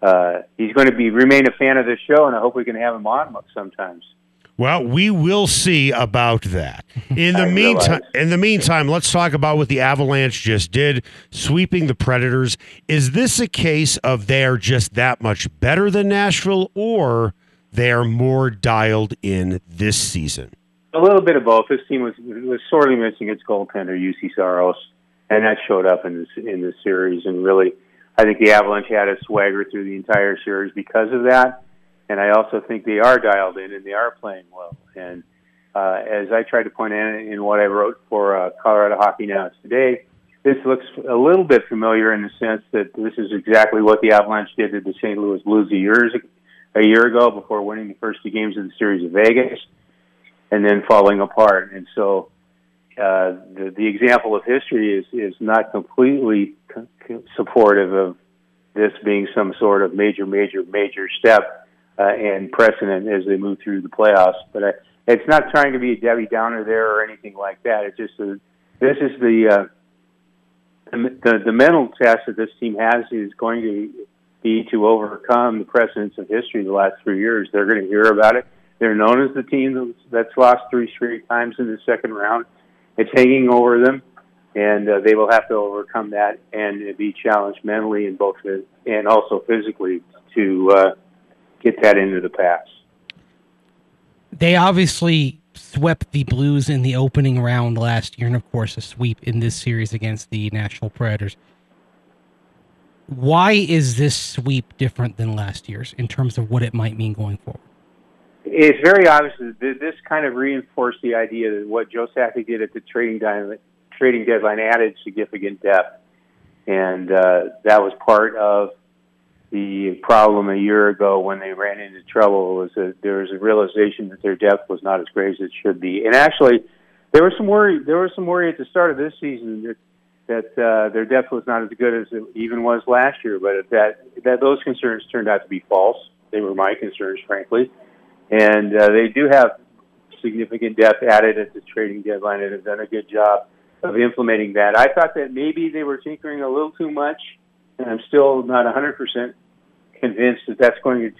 remain a fan of this show, and I hope we can have him on sometimes. Well, we will see about that. In the meantime, let's talk about what the Avalanche just did, sweeping the Predators. Is this a case of they are just that much better than Nashville, or they are more dialed in this season? A little bit of both. This team was sorely missing its goaltender, Juuse Saros, and that showed up in this series. And really, I think the Avalanche had a swagger through the entire series because of that. And I also think they are dialed in and they are playing well. And as I tried to point out in what I wrote for Colorado Hockey Now today, this looks a little bit familiar in the sense that this is exactly what the Avalanche did to the St. Louis Blues a year ago before winning the first two games of the series of Vegas and then falling apart. And so the example of history is not completely supportive of this being some sort of major step and precedent as they move through the playoffs. But it's not trying to be a Debbie Downer there or anything like that. It's just this is the mental test that this team has is going to be to overcome the precedents of history the last 3 years. They're going to hear about it. They're known as the team that's lost three straight times in the second round. It's hanging over them, and they will have to overcome that and be challenged mentally and both and also physically to get that into the pass. They obviously swept the Blues in the opening round last year, and of course a sweep in this series against the Nashville Predators. Why is this sweep different than last year's in terms of what it might mean going forward? It's very obvious that this kind of reinforced the idea that what Joe Sakic did at the trading deadline added significant depth, and that was part of the problem a year ago when they ran into trouble was that there was a realization that their depth was not as great as it should be. And actually, there was some worry at the start of this season that their depth was not as good as it even was last year. But that those concerns turned out to be false. They were my concerns, frankly. And they do have significant depth added at the trading deadline and have done a good job of implementing that. I thought that maybe they were tinkering a little too much, and I'm still not 100% convinced that that's going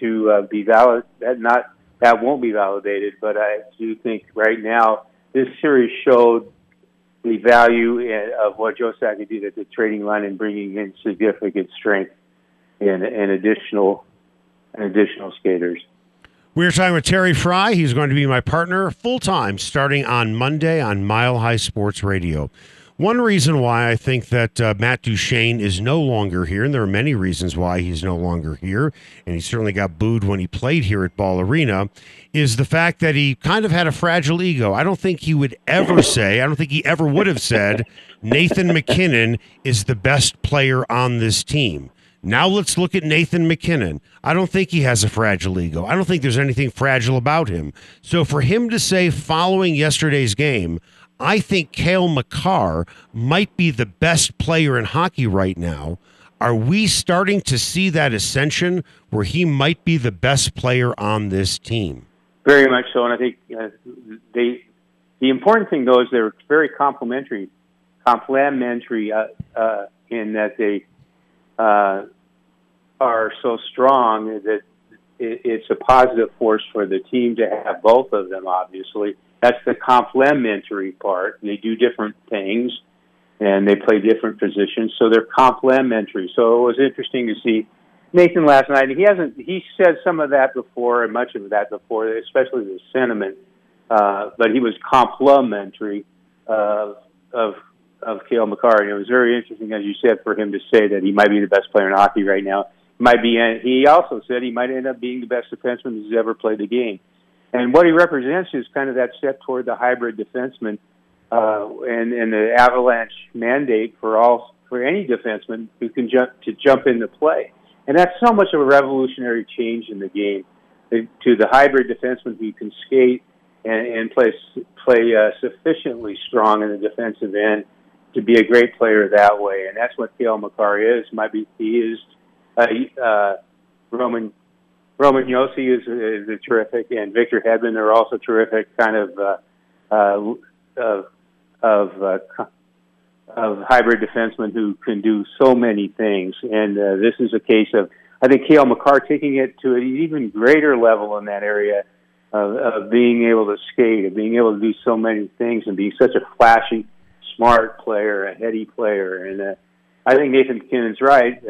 to be valid. That won't be validated, but I do think right now this series showed the value of what Joe Sakic did at the trading line and bringing in significant strength and additional skaters. We're talking with Terry Frei. He's going to be my partner full-time starting on Monday on Mile High Sports Radio. One reason why I think that Matt Duchene is no longer here, and there are many reasons why he's no longer here, and he certainly got booed when he played here at Ball Arena, is the fact that he kind of had a fragile ego. I don't think he would ever say, I don't think he ever would have said, Nathan MacKinnon is the best player on this team. Now let's look at Nathan MacKinnon. I don't think he has a fragile ego. I don't think there's anything fragile about him. So for him to say following yesterday's game, I think Kale Makar might be the best player in hockey right now. Are we starting to see that ascension where he might be the best player on this team? Very much so, and I think the important thing, though, is they're very complementary in that they are so strong that it's a positive force for the team to have both of them, obviously. That's the complementary part. They do different things, and they play different positions, so they're complementary. So it was interesting to see Nathan last night. He said some of that before and much of that before, especially the sentiment. But he was complimentary of Kale Makar, and it was very interesting, as you said, for him to say that he might be the best player in hockey right now. He also said he might end up being the best defenseman who's ever played the game. And what he represents is kind of that step toward the hybrid defenseman, and the Avalanche mandate for any defenseman who can jump into play. And that's so much of a revolutionary change in the game to the hybrid defenseman who can skate and play sufficiently strong in the defensive end to be a great player that way. And that's what Kale Makar is. Roman Josi is terrific, and Victor Hedman are also terrific, kind of hybrid defensemen who can do so many things. And this is a case of, I think, Kale Makar taking it to an even greater level in that area of being able to skate, of being able to do so many things, and being such a flashy, smart player, a heady player. And I think Nathan MacKinnon's right.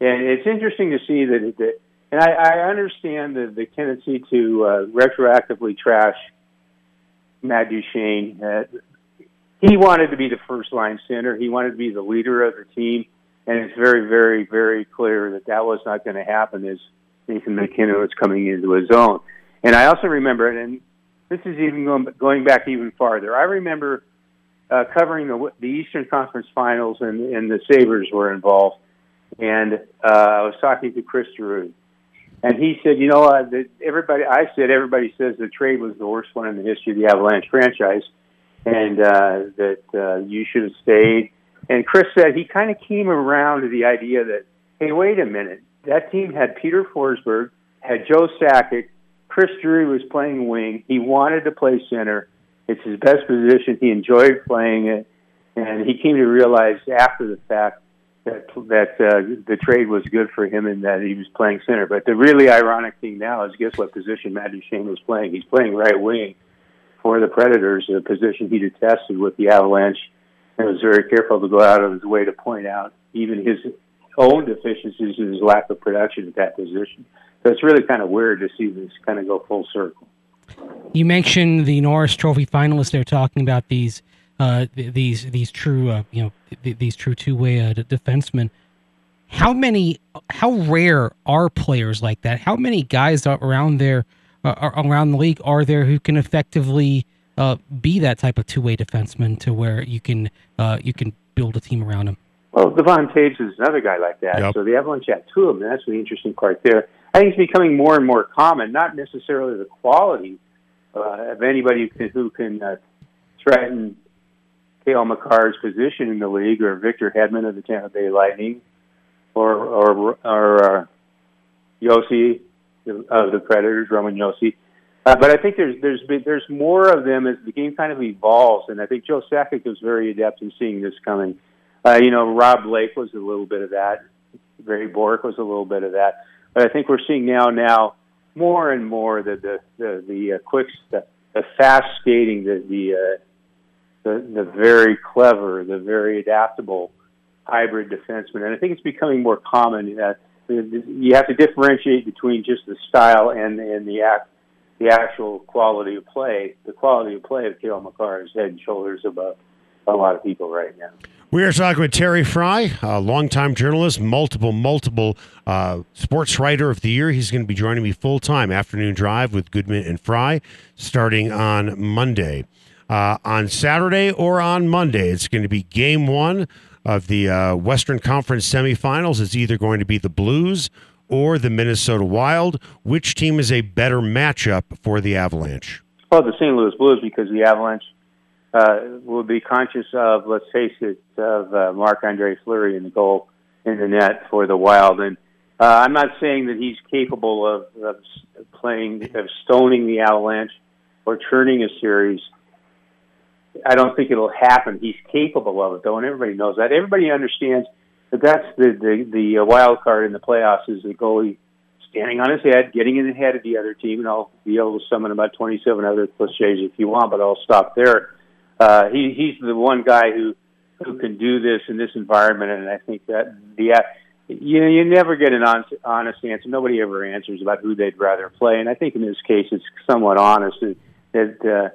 And it's interesting to see that and I understand the tendency to retroactively trash Matt Duchene. He wanted to be the first-line center. He wanted to be the leader of the team, and it's very, very, very clear that was not going to happen as Nathan MacKinnon was coming into his own. And I also remember, and this is even going back even farther, I remember covering the Eastern Conference Finals, and the Sabres were involved, and I was talking to Chris Derude. And he said, everybody says the trade was the worst one in the history of the Avalanche franchise, and that you should have stayed. And Chris said he kind of came around to the idea that, hey, wait a minute, that team had Peter Forsberg, had Joe Sakic, Chris Drury was playing wing. He wanted to play center. It's his best position. He enjoyed playing it, and he came to realize after the fact that the trade was good for him and that he was playing center. But the really ironic thing now is, guess what position Matt Duchene was playing? He's playing right wing for the Predators, a position he detested with the Avalanche, and was very careful to go out of his way to point out even his own deficiencies and his lack of production at that position. So it's really kind of weird to see this kind of go full circle. You mentioned the Norris Trophy finalists. They're talking about these true two-way defensemen. How rare are players like that? How many guys around the league are there who can effectively be that type of two-way defenseman to where you can build a team around him? Well, Devon Taves is another guy like that. Yep. So the Avalanche had two of them. That's the interesting part there. I think it's becoming more and more common, not necessarily the quality of anybody who can threaten Kale Makar's position in the league, or Victor Hedman of the Tampa Bay Lightning, or Josi of the Predators, Roman Josi. But I think there's more of them as the game kind of evolves, and I think Joe Sakic was very adept in seeing this coming. Rob Blake was a little bit of that. Barry Bork was a little bit of that. But I think we're seeing now more and more the quick stuff, the fast skating, the very clever, the very adaptable hybrid defenseman. And I think it's becoming more common. You have to differentiate between just the style and the actual quality of play. The quality of play of Kale Makar is head and shoulders above a lot of people right now. We are talking with Terry Frei, a longtime journalist, multiple sports writer of the year. He's going to be joining me full-time, Afternoon Drive with Goodman and Frei, starting on Monday. On Saturday or on Monday, it's going to be Game 1 of the Western Conference semifinals. It's either going to be the Blues or the Minnesota Wild. Which team is a better matchup for the Avalanche? Well, the St. Louis Blues, because the Avalanche will be conscious of, let's face it, of Marc-Andre Fleury in the goal, in the net for the Wild. And I'm not saying that he's capable of stoning the Avalanche or turning a series. I don't think it'll happen. He's capable of it, though, and everybody knows that. Everybody understands that that's the wild card in the playoffs, is the goalie standing on his head, getting in the head of the other team, and I'll be able to summon about 27 other cliches if you want, but I'll stop there. He's the one guy who can do this in this environment, and I think that you never get an honest answer. Nobody ever answers about who they'd rather play, and I think in this case it's somewhat honest that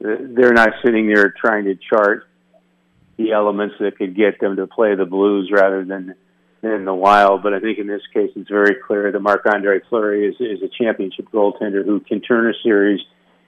they're not sitting there trying to chart the elements that could get them to play the Blues rather than the Wild. But I think in this case it's very clear that Marc-Andre Fleury is a championship goaltender who can turn a series.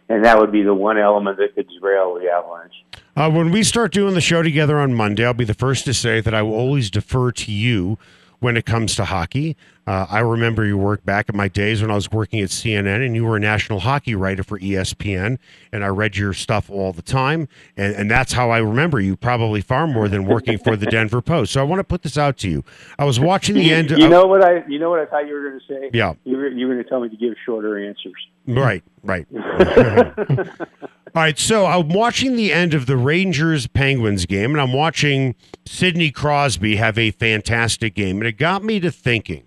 And that would be the one element that could derail the Avalanche. When we start doing the show together on Monday, I'll be the first to say that I will always defer to you when it comes to hockey. I remember your work back in my days when I was working at CNN, and you were a national hockey writer for ESPN, and I read your stuff all the time, and that's how I remember you, probably far more than working for the Denver Post. So I want to put this out to you. I was watching the end. You know what I thought you were going to say? Yeah. You were going to tell me to give shorter answers. Right. All right, so I'm watching the end of the Rangers-Penguins game, and I'm watching Sidney Crosby have a fantastic game, and it got me to thinking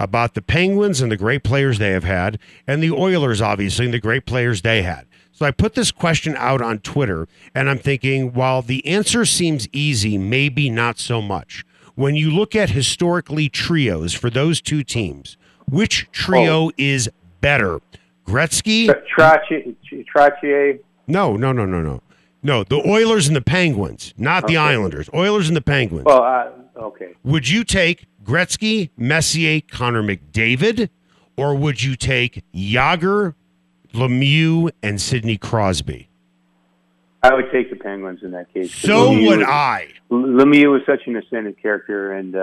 about the Penguins and the great players they have had, and the Oilers, obviously, and the great players they had. So I put this question out on Twitter, and I'm thinking, while the answer seems easy, maybe not so much. When you look at historically trios for those two teams, which trio is better? Gretzky? Trottier? No. The Oilers and the Penguins, not the Islanders. Oilers and the Penguins. Well, okay. Would you take Gretzky, Messier, Connor McDavid, or would you take Jágr, Lemieux, and Sidney Crosby? I would take the Penguins in that case. So would I. Lemieux was such an ascended character and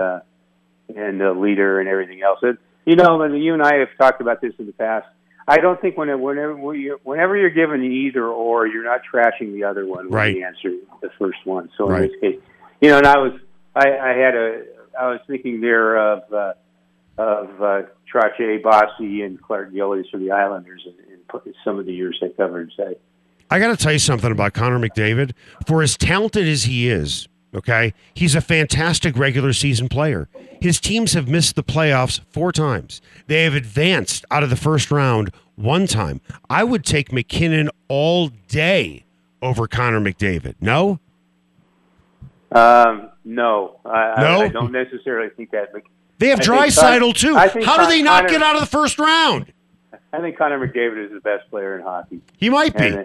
a leader and everything else. You and I have talked about this in the past. I don't think whenever you're given either or, you're not trashing the other one when you answer the first one. So in this case, and I was thinking there of Trottier, Bossy, and Clark Gillies for the Islanders in some of the years they covered. I got to tell you something about Connor McDavid. For as talented as he is, okay, he's a fantastic regular season player. His teams have missed the playoffs 4 times. They have advanced out of the first round 1 time. I would take MacKinnon all day over Connor McDavid. No? No? I don't necessarily think that. They have Draisaitl too. How do they not get out of the first round? I think Connor McDavid is the best player in hockey. He might be.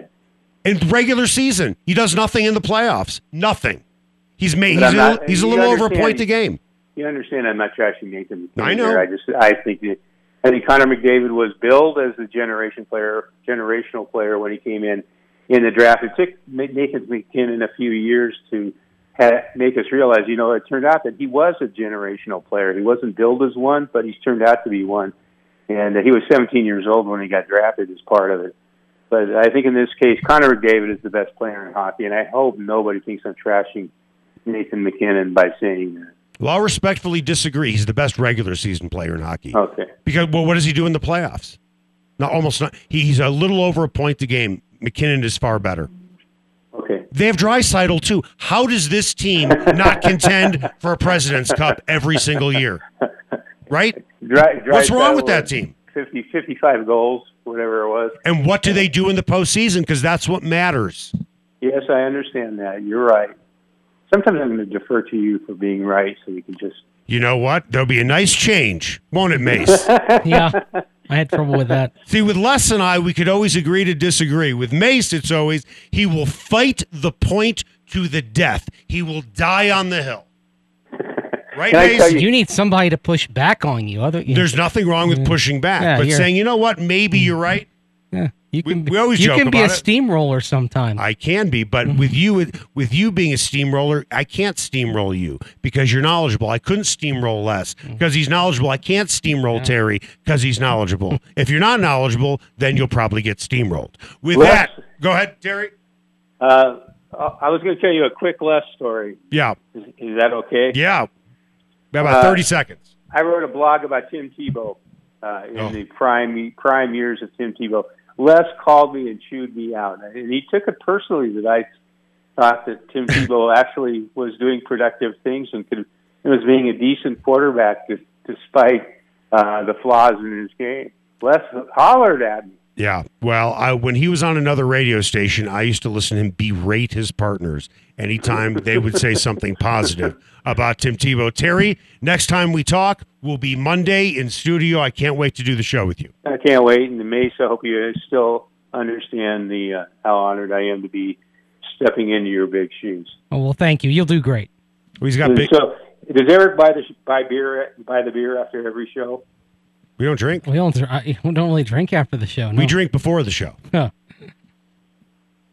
In regular season, he does nothing in the playoffs. Nothing. He's a little over a point a game. You understand? I'm not trashing Nathan MacKinnon. I know. There. I think Connor McDavid was billed as the generational player when he came in the draft. It took Nathan MacKinnon a few years to make us realize. It turned out that he was a generational player. He wasn't billed as one, but he's turned out to be one. And he was 17 years old when he got drafted as part of it. But I think in this case, Connor McDavid is the best player in hockey, and I hope nobody thinks I'm trashing Nathan MacKinnon by saying that. Well, I'll respectfully disagree. He's the best regular season player in hockey. Okay. Because, what does he do in the playoffs? Almost not. He's a little over a point a game. MacKinnon is far better. Okay. They have Draisaitl, too. How does this team not contend for a President's Cup every single year? Right? What's wrong with that team? 55 goals, whatever it was. And what do they do in the postseason? Because that's what matters. Yes, I understand that. You're right. Sometimes I'm going to defer to you for being right, so you can just... You know what? There'll be a nice change, won't it, Mace? Yeah, I had trouble with that. See, with Les and I, we could always agree to disagree. With Mace, it's always, he will fight the point to the death. He will die on the hill. Right, Mace? You need somebody to push back on you. There's nothing wrong with pushing back, but saying, you know what, maybe you're right. Yeah, we always joke about it. Steamroller sometimes. I can be, but with you being a steamroller, I can't steamroll you because you're knowledgeable. I couldn't steamroll Les because he's knowledgeable. I can't steamroll Terry because he's knowledgeable. If you're not knowledgeable, then you'll probably get steamrolled. With that, go ahead, Terry. I was going to tell you a quick Les story. Yeah. Is that okay? Yeah. About 30 seconds. I wrote a blog about Tim Tebow in the prime years of Tim Tebow. Les called me and chewed me out, and he took it personally that I thought that Tim Tebow actually was doing productive things and was being a decent quarterback despite the flaws in his game. Les hollered at me. Yeah, well, when he was on another radio station, I used to listen to him berate his partners anytime they would say something positive about Tim Tebow. Terry, next time we talk, will be Monday in studio. I can't wait to do the show with you. I can't wait. And Mace, I hope you still understand how honored I am to be stepping into your big shoes. Oh, well, thank you. You'll do great. Well, he's got big... So, does Eric buy the beer after every show? We don't drink. We don't really drink after the show. No. We drink before the show. Huh.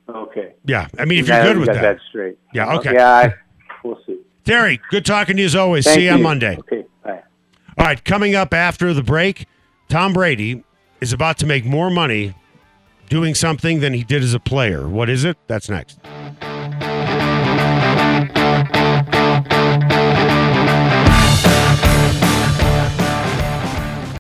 Okay. Yeah. I mean, if you're good with that. That's straight. Yeah, okay. Yeah, we'll see. Terry, good talking to you as always. Thank you. On Monday. Okay, bye. All right, coming up after the break, Tom Brady is about to make more money doing something than he did as a player. What is it? That's next.